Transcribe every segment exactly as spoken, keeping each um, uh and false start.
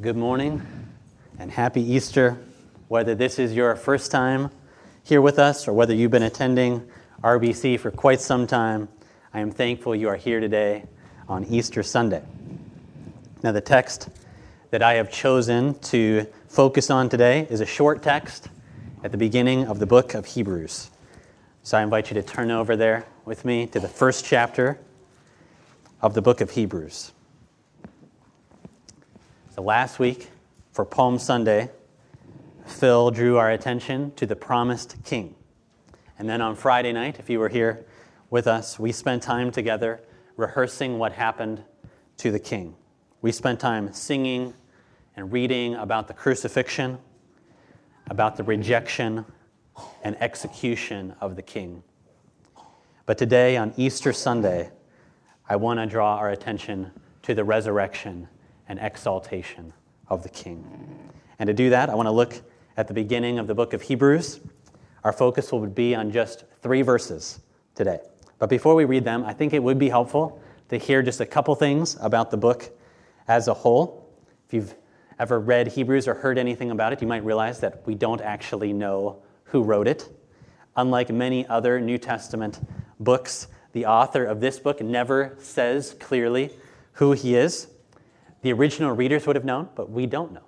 Good morning and happy Easter. Whether this is your first time here with us or whether you've been attending R B C for quite some time, I am thankful you are here today on Easter Sunday. Now, the text that I have chosen to focus on today is a short text at the beginning of the book of Hebrews. So I invite you to turn over there with me to the first chapter of the book of Hebrews. So last week, for Palm Sunday, Phil drew our attention to the promised king. And then on Friday night, if you were here with us, we spent time together rehearsing what happened to the king. We spent time singing and reading about the crucifixion, about the rejection and execution of the king. But today, on Easter Sunday, I want to draw our attention to the resurrection and exaltation of the king. And to do that, I want to look at the beginning of the book of Hebrews. Our focus will be on just three verses today. But before we read them, I think it would be helpful to hear just a couple things about the book as a whole. If you've ever read Hebrews or heard anything about it, you might realize that we don't actually know who wrote it. Unlike many other New Testament books, the author of this book never says clearly who he is. The original readers would have known, but we don't know.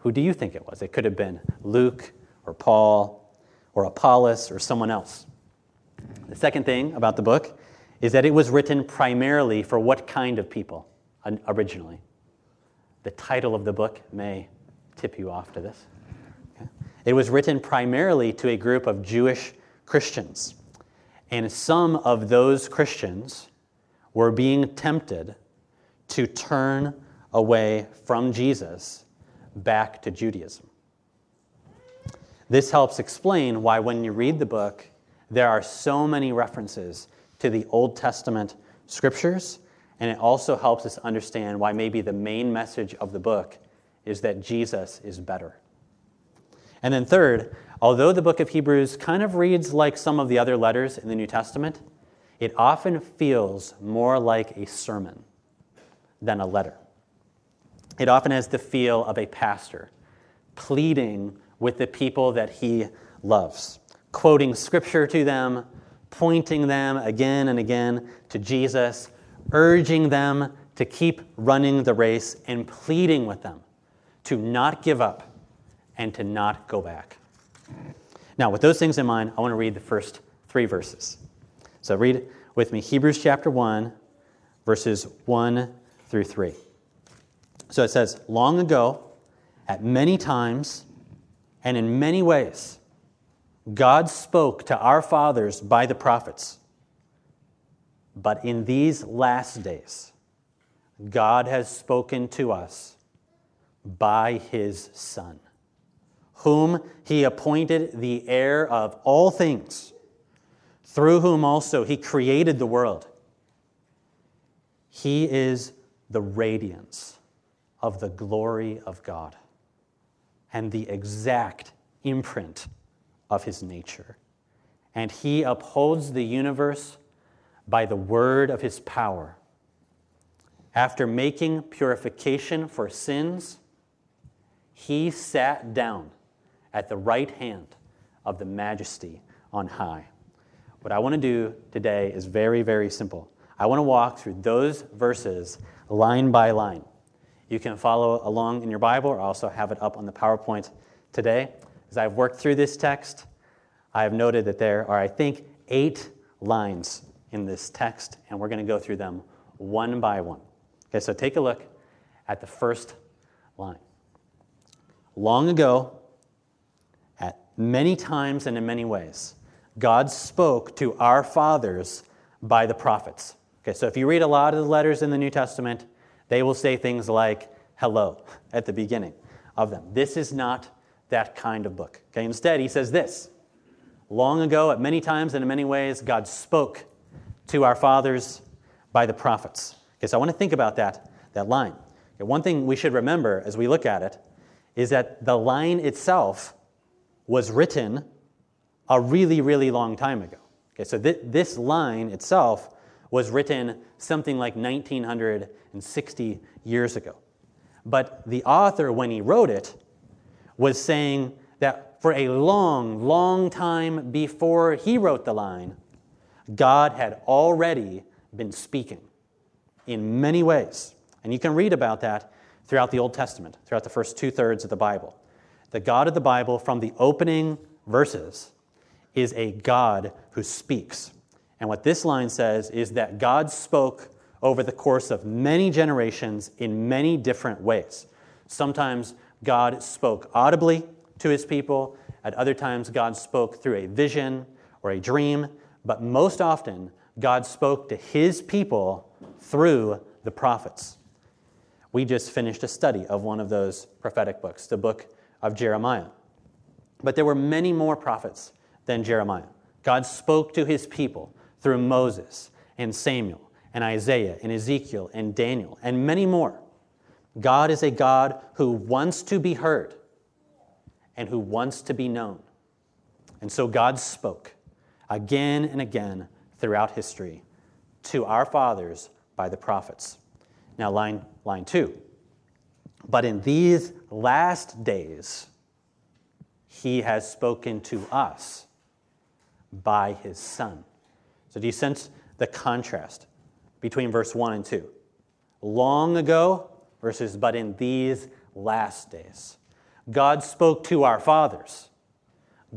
Who do you think it was? It could have been Luke or Paul or Apollos or someone else. The second thing about the book is that it was written primarily for what kind of people? Originally. The title of the book may tip you off to this. Okay. It was written primarily to a group of Jewish Christians. And some of those Christians were being tempted to turn away from Jesus back to Judaism. This helps explain why when you read the book, there are so many references to the Old Testament scriptures. And it also helps us understand why maybe the main message of the book is that Jesus is better. And then third, although the book of Hebrews kind of reads like some of the other letters in the New Testament, it often feels more like a sermon than a letter. It often has the feel of a pastor pleading with the people that he loves, quoting Scripture to them, pointing them again and again to Jesus, urging them to keep running the race and pleading with them to not give up and to not go back. Now, with those things in mind, I want to read the first three verses. So read with me Hebrews chapter one, verses one through three. So it says, "Long ago, at many times and in many ways, God spoke to our fathers by the prophets. But in these last days, God has spoken to us by His Son, whom He appointed the heir of all things, through whom also He created the world. He is the radiance of the glory of God and the exact imprint of His nature. And He upholds the universe by the word of His power. After making purification for sins, He sat down at the right hand of the Majesty on high." What I want to do today is very, very simple. I want to walk through those verses line by line. You can follow along in your Bible, or also have it up on the PowerPoint today. As I've worked through this text, I have noted that there are, I think, eight lines in this text, and we're going to go through them one by one. Okay, so take a look at the first line. Long ago, at many times and in many ways, God spoke to our fathers by the prophets. Okay, so if you read a lot of the letters in the New Testament, they will say things like, hello, at the beginning of them. This is not that kind of book. Okay, instead, he says this. Long ago, at many times and in many ways, God spoke to our fathers by the prophets. Okay, so I want to think about that, that line. Okay, one thing we should remember as we look at it is that the line itself was written a really, really long time ago. Okay, so th- this line itself was written something like nineteen sixty years ago. But the author, when he wrote it, was saying that for a long, long time before he wrote the line, God had already been speaking in many ways. And you can read about that throughout the Old Testament, throughout the first two-thirds of the Bible. The God of the Bible, from the opening verses, is a God who speaks. And what this line says is that God spoke over the course of many generations in many different ways. Sometimes God spoke audibly to his people. At other times, God spoke through a vision or a dream. But most often, God spoke to his people through the prophets. We just finished a study of one of those prophetic books, the book of Jeremiah. But there were many more prophets than Jeremiah. God spoke to his people through Moses and Samuel and Isaiah and Ezekiel and Daniel and many more. God is a God who wants to be heard and who wants to be known. And so God spoke again and again throughout history to our fathers by the prophets. Now, line, line two. But in these last days, he has spoken to us by his Son. So do you sense the contrast between verse one and two? Long ago versus but in these last days. God spoke to our fathers.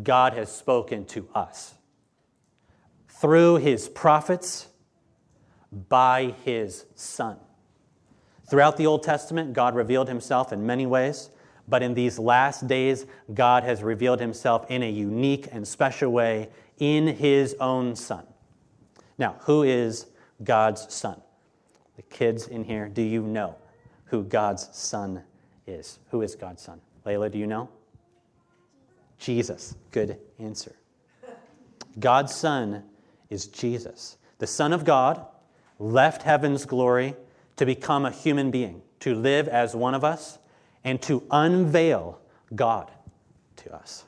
God has spoken to us. Through his prophets, by his Son. Throughout the Old Testament, God revealed himself in many ways, but in these last days, God has revealed himself in a unique and special way in his own Son. Now, who is God's Son? The kids in here, do you know who God's Son is? Who is God's Son? Layla, do you know? Jesus. Good answer. God's Son is Jesus. The Son of God left heaven's glory to become a human being, to live as one of us, and to unveil God to us.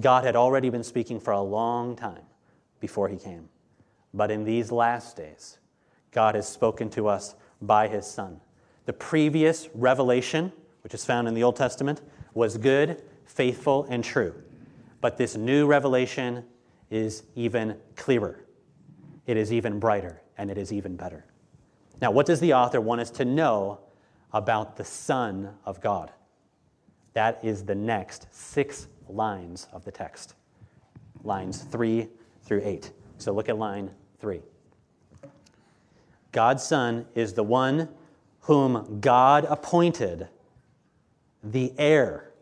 God had already been speaking for a long time before he came. But in these last days, God has spoken to us by his Son. The previous revelation, which is found in the Old Testament, was good, faithful, and true. But this new revelation is even clearer. It is even brighter, and it is even better. Now, what does the author want us to know about the Son of God? That is the next six lines of the text, lines three through eight. So look at line three. God's Son is the one whom God appointed the heir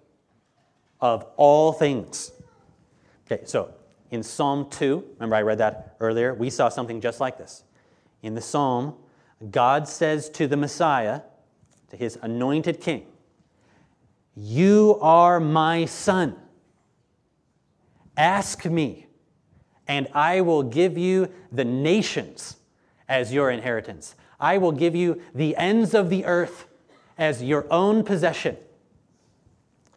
of all things. Okay, so in Psalm two, remember I read that earlier, we saw something just like this. In the psalm, God says to the Messiah, to his anointed king, "You are my Son. Ask me, and I will give you the nations as your inheritance. I will give you the ends of the earth as your own possession."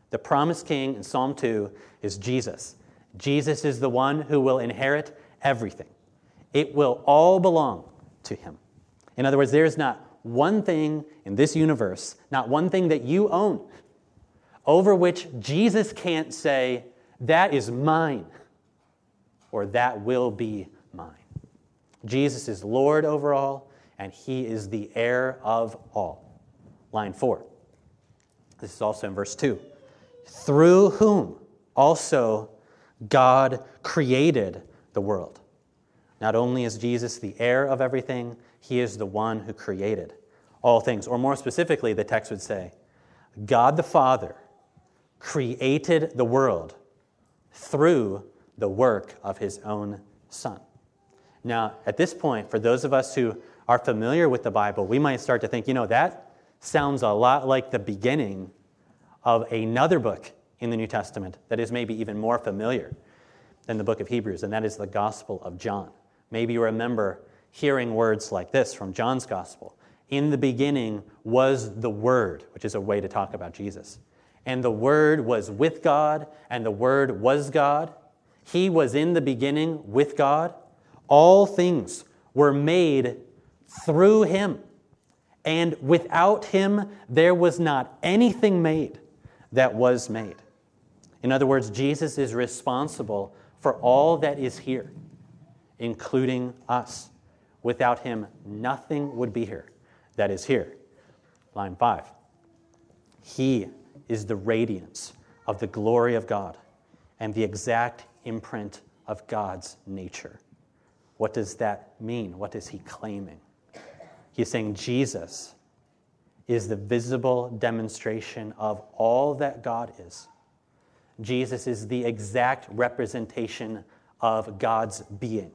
The promised king in Psalm two is Jesus. Jesus is the one who will inherit everything. It will all belong to him. In other words, there is not one thing in this universe, not one thing that you own, over which Jesus can't say, "That is mine," or "That will be mine." Jesus is Lord over all, and he is the heir of all. Line four. This is also in verse two. Through whom also God created the world. Not only is Jesus the heir of everything, he is the one who created all things. Or more specifically, the text would say, God the Father created the world through the work of his own Son. Now, at this point, for those of us who are familiar with the Bible, we might start to think, you know, that sounds a lot like the beginning of another book in the New Testament that is maybe even more familiar than the book of Hebrews, and that is the Gospel of John. Maybe you remember hearing words like this from John's Gospel. In the beginning was the Word, which is a way to talk about Jesus. And the Word was with God, and the Word was God. He was in the beginning with God. All things were made through him, and without him there was not anything made that was made. In other words, Jesus is responsible for all that is here, including us. Without him, nothing would be here that is here. Line five, he is the radiance of the glory of God and the exact imprint of God's nature. What does that mean? What is he claiming? He's saying Jesus is the visible demonstration of all that God is. Jesus is the exact representation of God's being.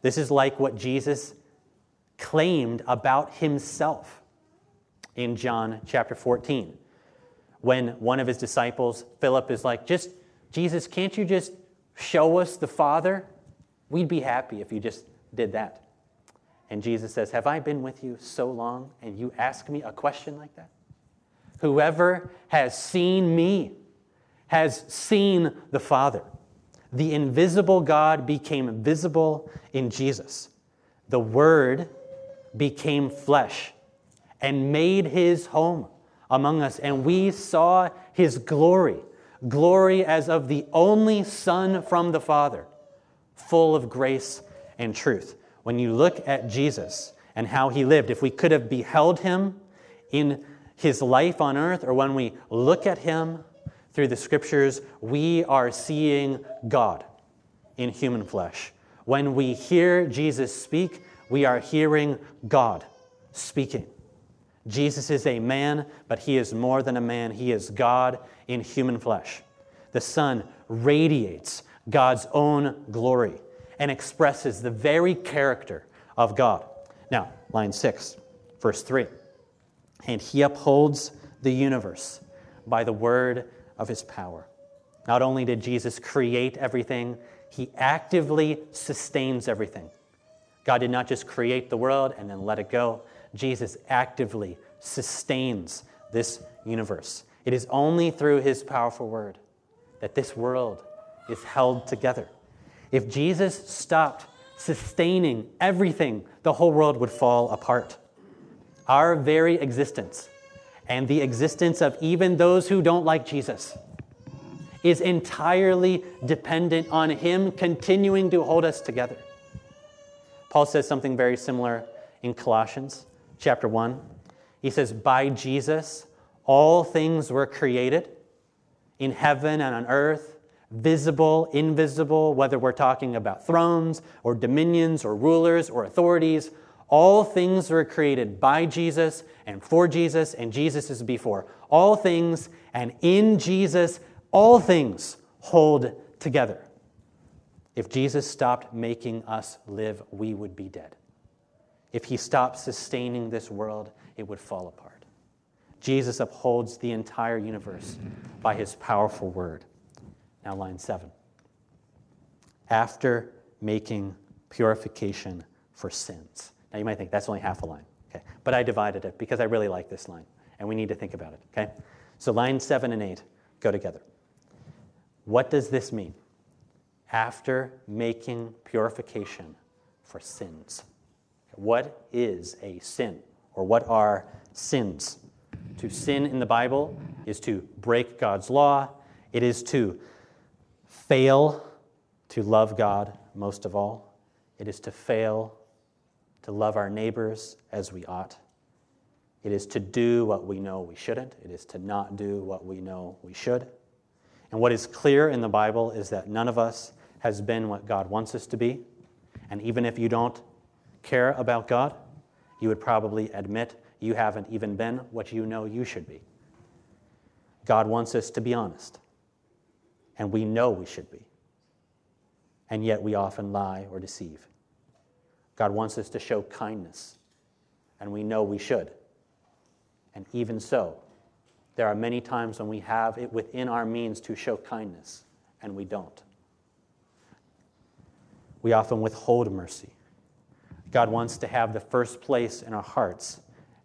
This is like what Jesus claimed about himself in John chapter fourteen. When one of his disciples, Philip, is like, just, Jesus, can't you just show us the Father? We'd be happy if you just did that. And Jesus says, have I been with you so long and you ask me a question like that? Whoever has seen me has seen the Father. The invisible God became visible in Jesus. The Word became flesh and made his home among us. And we saw his glory, glory as of the only Son from the Father, full of grace and truth. When you look at Jesus and how he lived, if we could have beheld him in his life on earth, or when we look at him through the Scriptures, we are seeing God in human flesh. When we hear Jesus speak, we are hearing God speaking. Jesus is a man, but he is more than a man. He is God in human flesh. The Son radiates God's own glory and expresses the very character of God. Now, line six, verse three. And he upholds the universe by the word of his power. Not only did Jesus create everything, he actively sustains everything. God did not just create the world and then let it go. Jesus actively sustains this universe. It is only through his powerful word that this world is held together. If Jesus stopped sustaining everything, the whole world would fall apart. Our very existence, and the existence of even those who don't like Jesus, is entirely dependent on him continuing to hold us together. Paul says something very similar in Colossians chapter one. He says, by Jesus, all things were created in heaven and on earth, visible, invisible, whether we're talking about thrones or dominions or rulers or authorities. All things were created by Jesus and for Jesus, and Jesus is before all things, and in Jesus, all things hold together. If Jesus stopped making us live, we would be dead. If he stopped sustaining this world, it would fall apart. Jesus upholds the entire universe by his powerful word. Now, line seven. After making purification for sins. Now, you might think that's only half a line, okay? But I divided it because I really like this line, and we need to think about it, okay? So line seven and eight go together. What does this mean? After making purification for sins. What is a sin, or what are sins? To sin in the Bible is to break God's law. It is to fail to love God most of all. It is to fail to love our neighbors as we ought. It is to do what we know we shouldn't. It is to not do what we know we should. And what is clear in the Bible is that none of us has been what God wants us to be. And even if you don't care about God, you would probably admit you haven't even been what you know you should be. God wants us to be honest, and we know we should be. And yet we often lie or deceive. God wants us to show kindness, and we know we should. And even so, there are many times when we have it within our means to show kindness, and we don't. We often withhold mercy. God wants to have the first place in our hearts,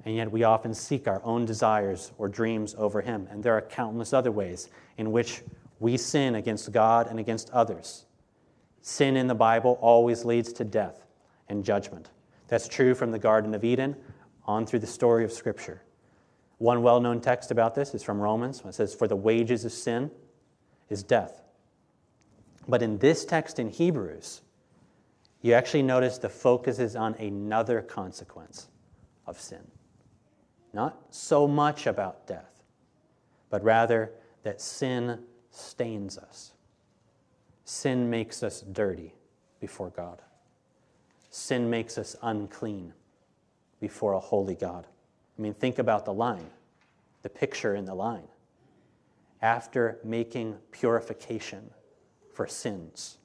and yet we often seek our own desires or dreams over him. And there are countless other ways in which we sin against God and against others. Sin in the Bible always leads to death and judgment. That's true from the Garden of Eden on through the story of Scripture. One well-known text about this is from Romans. It says, "For the wages of sin is death." But in this text in Hebrews, you actually notice the focus is on another consequence of sin. Not so much about death, but rather that sin stains us. Sin makes us dirty before God. Sin makes us unclean before a holy God. I mean, think about the line, the picture in the line. After making purification for sins,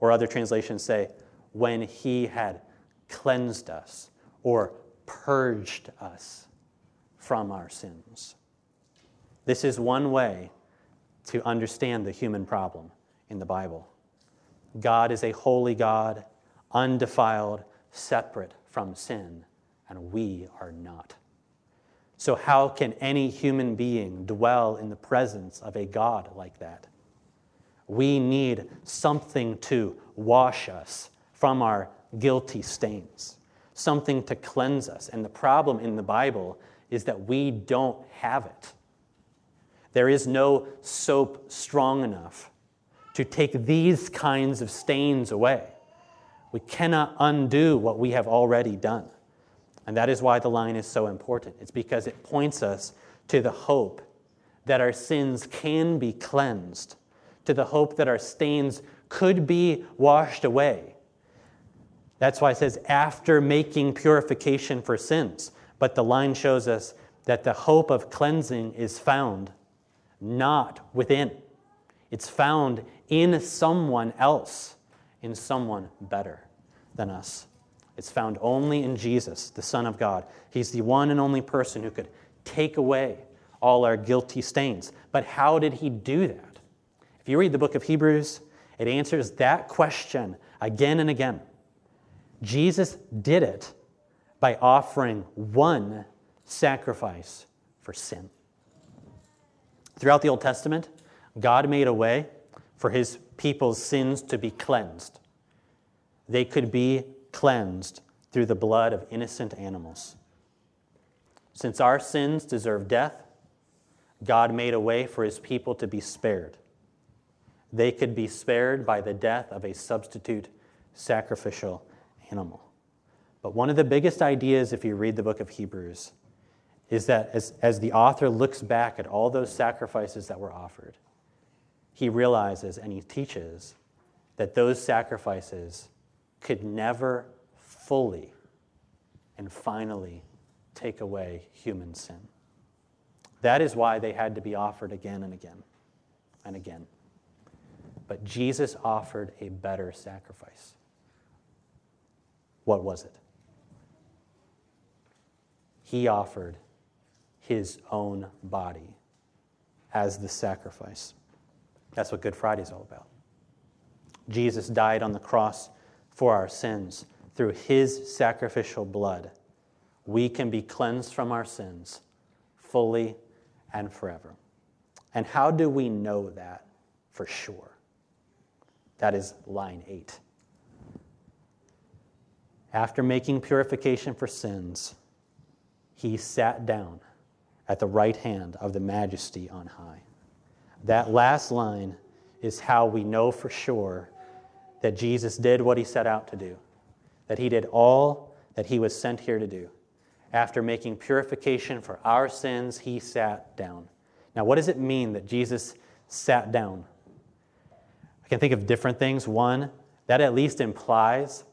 or other translations say, when he had cleansed us or purged us from our sins. This is one way to understand the human problem in the Bible. God is a holy God, undefiled, separate from sin, and we are not. So how can any human being dwell in the presence of a God like that? We need something to wash us from our guilty stains, something to cleanse us. And the problem in the Bible is that we don't have it. There is no soap strong enough to take these kinds of stains away. We cannot undo what we have already done. And that is why the line is so important. It's because it points us to the hope that our sins can be cleansed, to the hope that our stains could be washed away. That's why it says, after making purification for sins. But the line shows us that the hope of cleansing is found not within. It's found in someone else, in someone better than us. It's found only in Jesus, the Son of God. He's the one and only person who could take away all our guilty stains. But how did he do that? If you read the book of Hebrews, it answers that question again and again. Jesus did it by offering one sacrifice for sin. Throughout the Old Testament, God made a way for his people's sins to be cleansed. They could be cleansed through the blood of innocent animals. Since our sins deserve death, God made a way for his people to be spared. They could be spared by the death of a substitute sacrificial animal. But one of the biggest ideas, if you read the book of Hebrews, is that as, as the author looks back at all those sacrifices that were offered, he realizes and he teaches that those sacrifices could never fully and finally take away human sin. That is why they had to be offered again and again and again. But Jesus offered a better sacrifice. What was it? He offered his own body as the sacrifice. That's what Good Friday is all about. Jesus died on the cross for our sins. Through his sacrificial blood, we can be cleansed from our sins fully and forever. And how do we know that for sure? That is line eight. After making purification for sins, he sat down at the right hand of the Majesty on high. That last line is how we know for sure that Jesus did what he set out to do, that he did all that he was sent here to do. After making purification for our sins, he sat down. Now, what does it mean that Jesus sat down? I can think of different things. One, that at least implies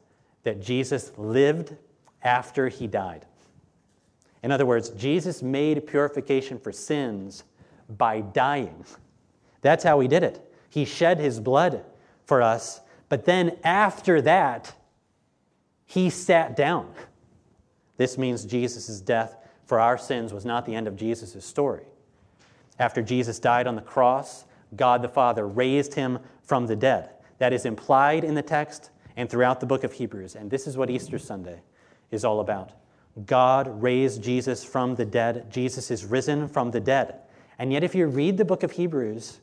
that Jesus lived after he died. In other words, Jesus made purification for sins by dying. That's how he did it. He shed his blood for us, but then after that, he sat down. This means Jesus' death for our sins was not the end of Jesus' story. After Jesus died on the cross, God the Father raised him from the dead. That is implied in the text and throughout the book of Hebrews. And this is what Easter Sunday is all about. God raised Jesus from the dead. Jesus is risen from the dead. And yet if you read the book of Hebrews,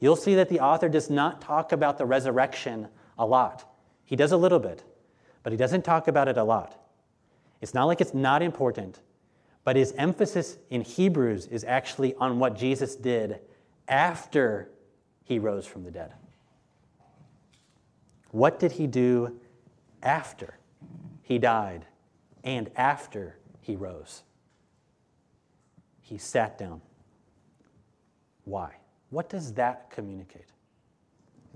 you'll see that the author does not talk about the resurrection a lot. He does a little bit, but he doesn't talk about it a lot. It's not like it's not important, but his emphasis in Hebrews is actually on what Jesus did after he rose from the dead. What did he do after he died and after he rose? He sat down. Why? What does that communicate?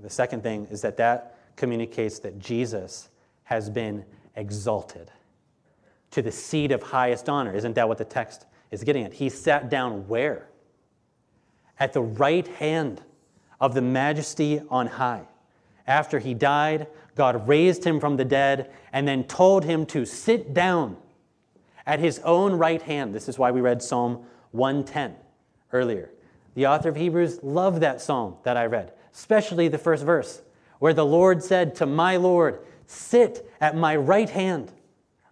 The second thing is that that communicates that Jesus has been exalted to the seat of highest honor. Isn't that what the text is getting at? He sat down where? At the right hand of the majesty on high. After he died, God raised him from the dead and then told him to sit down at his own right hand. This is why we read Psalm one ten earlier. The author of Hebrews loved that psalm that I read, especially the first verse, where the Lord said to my Lord, sit at my right hand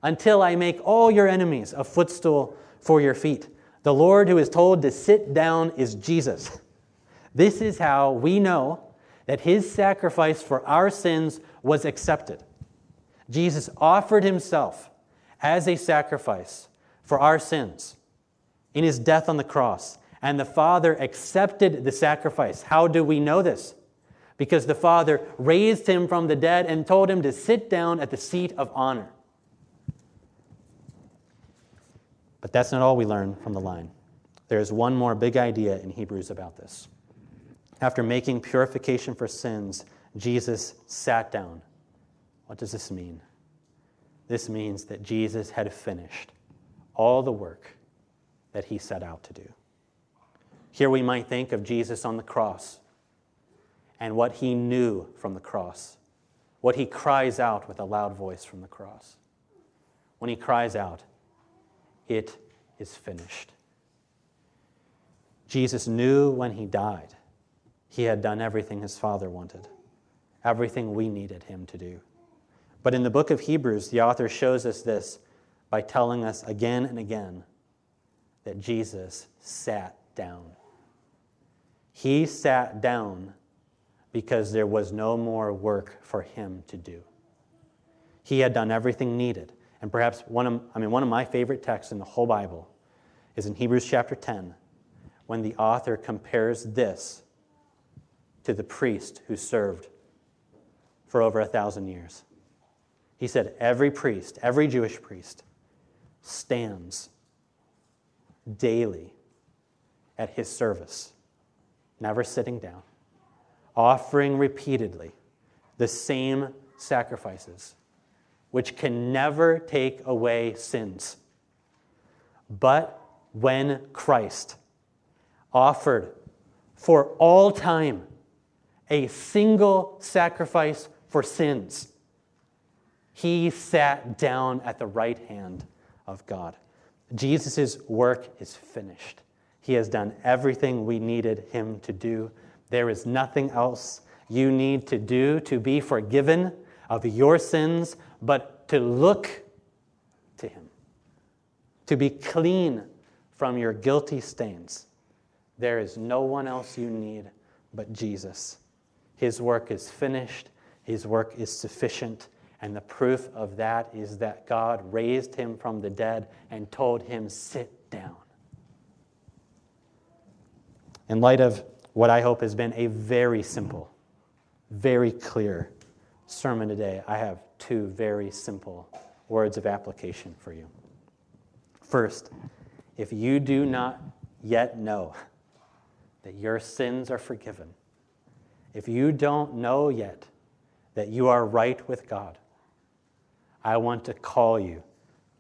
until I make all your enemies a footstool for your feet. The Lord who is told to sit down is Jesus. This is how we know that his sacrifice for our sins was accepted. Jesus offered himself as a sacrifice for our sins in his death on the cross, and the Father accepted the sacrifice. How do we know this? Because the Father raised him from the dead and told him to sit down at the seat of honor. But that's not all we learn from the line. There's one more big idea in Hebrews about this. After making purification for sins, Jesus sat down. What does this mean? This means that Jesus had finished all the work that he set out to do. Here we might think of Jesus on the cross and what he knew from the cross, what he cries out with a loud voice from the cross. When he cries out, it is finished. Jesus knew when he died he had done everything his Father wanted, everything we needed him to do. But in the book of Hebrews, the author shows us this by telling us again and again that Jesus sat down. He sat down because there was no more work for him to do. He had done everything needed. And perhaps one of, I mean, one of my favorite texts in the whole Bible is in Hebrews chapter ten, when the author compares this to the priest who served for over a thousand years. He said, every priest, every Jewish priest, stands daily at his service, never sitting down, offering repeatedly the same sacrifices, which can never take away sins. But when Christ offered for all time a single sacrifice for sins, he sat down at the right hand of God. Jesus' work is finished. He has done everything we needed him to do. There is nothing else you need to do to be forgiven of your sins, but to look to him, to be clean from your guilty stains. There is no one else you need but Jesus. His work is finished, his work is sufficient, and the proof of that is that God raised him from the dead and told him, sit down. In light of what I hope has been a very simple, very clear sermon today, I have two very simple words of application for you. First, if you do not yet know that your sins are forgiven, if you don't know yet that you are right with God, I want to call you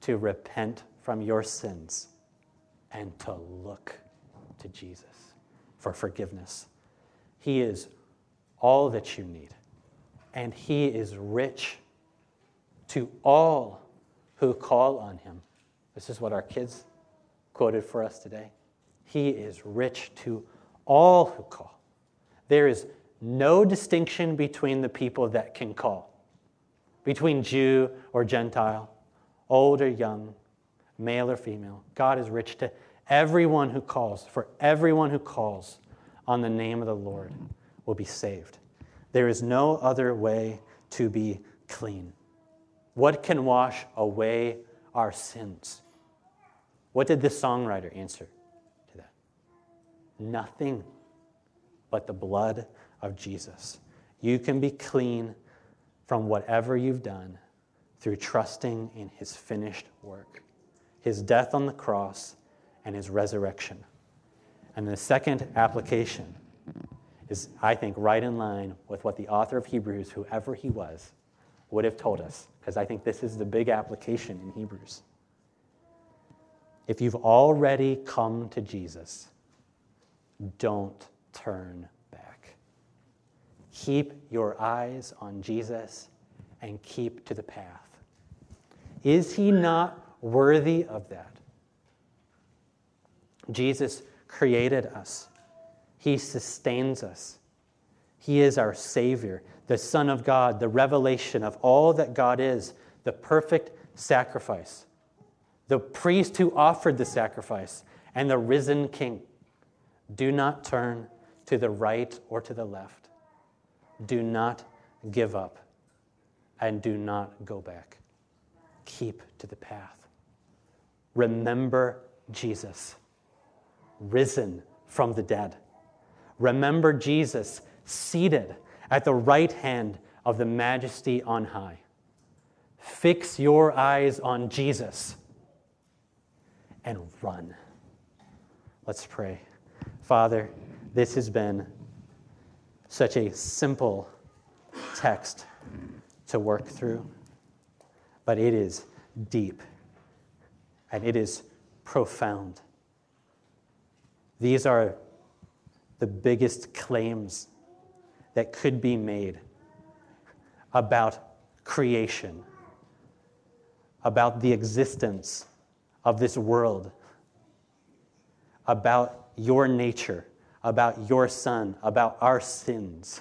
to repent from your sins and to look to Jesus for forgiveness. He is all that you need, and he is rich to all who call on him. This is what our kids quoted for us today. He is rich to all who call. There is no distinction between the people that can call, between Jew or Gentile, old or young, male or female. God is rich to everyone who calls, for everyone who calls on the name of the Lord will be saved. There is no other way to be clean. What can wash away our sins. What did the songwriter answer to that? Nothing but the blood of Jesus. You can be clean from whatever you've done through trusting in his finished work, his death on the cross, and his resurrection. And the second application is, I think, right in line with what the author of Hebrews, whoever he was, would have told us, because I think this is the big application in Hebrews. If you've already come to Jesus, don't turn back. Keep your eyes on Jesus and keep to the path. Is he not worthy of that? Jesus created us. He sustains us. He is our Savior, the Son of God, the revelation of all that God is, the perfect sacrifice, the priest who offered the sacrifice, and the risen King. Do not turn to the right or to the left. Do not give up, and do not go back. Keep to the path. Remember Jesus, risen from the dead. Remember Jesus, seated at the right hand of the Majesty on high. Fix your eyes on Jesus and run. Let's pray. Father, this has been such a simple text to work through, but it is deep and it is profound. These are the biggest claims that could be made about creation, about the existence of this world, about your nature, about your Son, about our sins,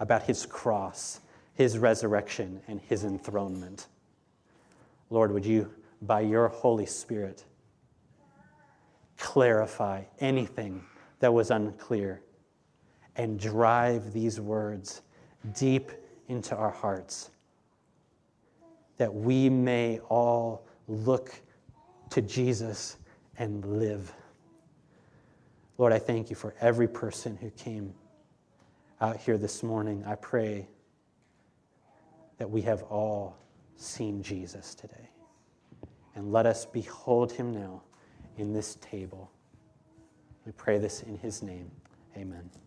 about his cross, his resurrection, and his enthronement. Lord, would you, by your Holy Spirit, clarify anything that was unclear and drive these words deep into our hearts, that we may all look to Jesus and live. Lord, I thank you for every person who came out here this morning. I pray that we have all seen Jesus today. And let us behold him now in this table. We pray this in his name. Amen.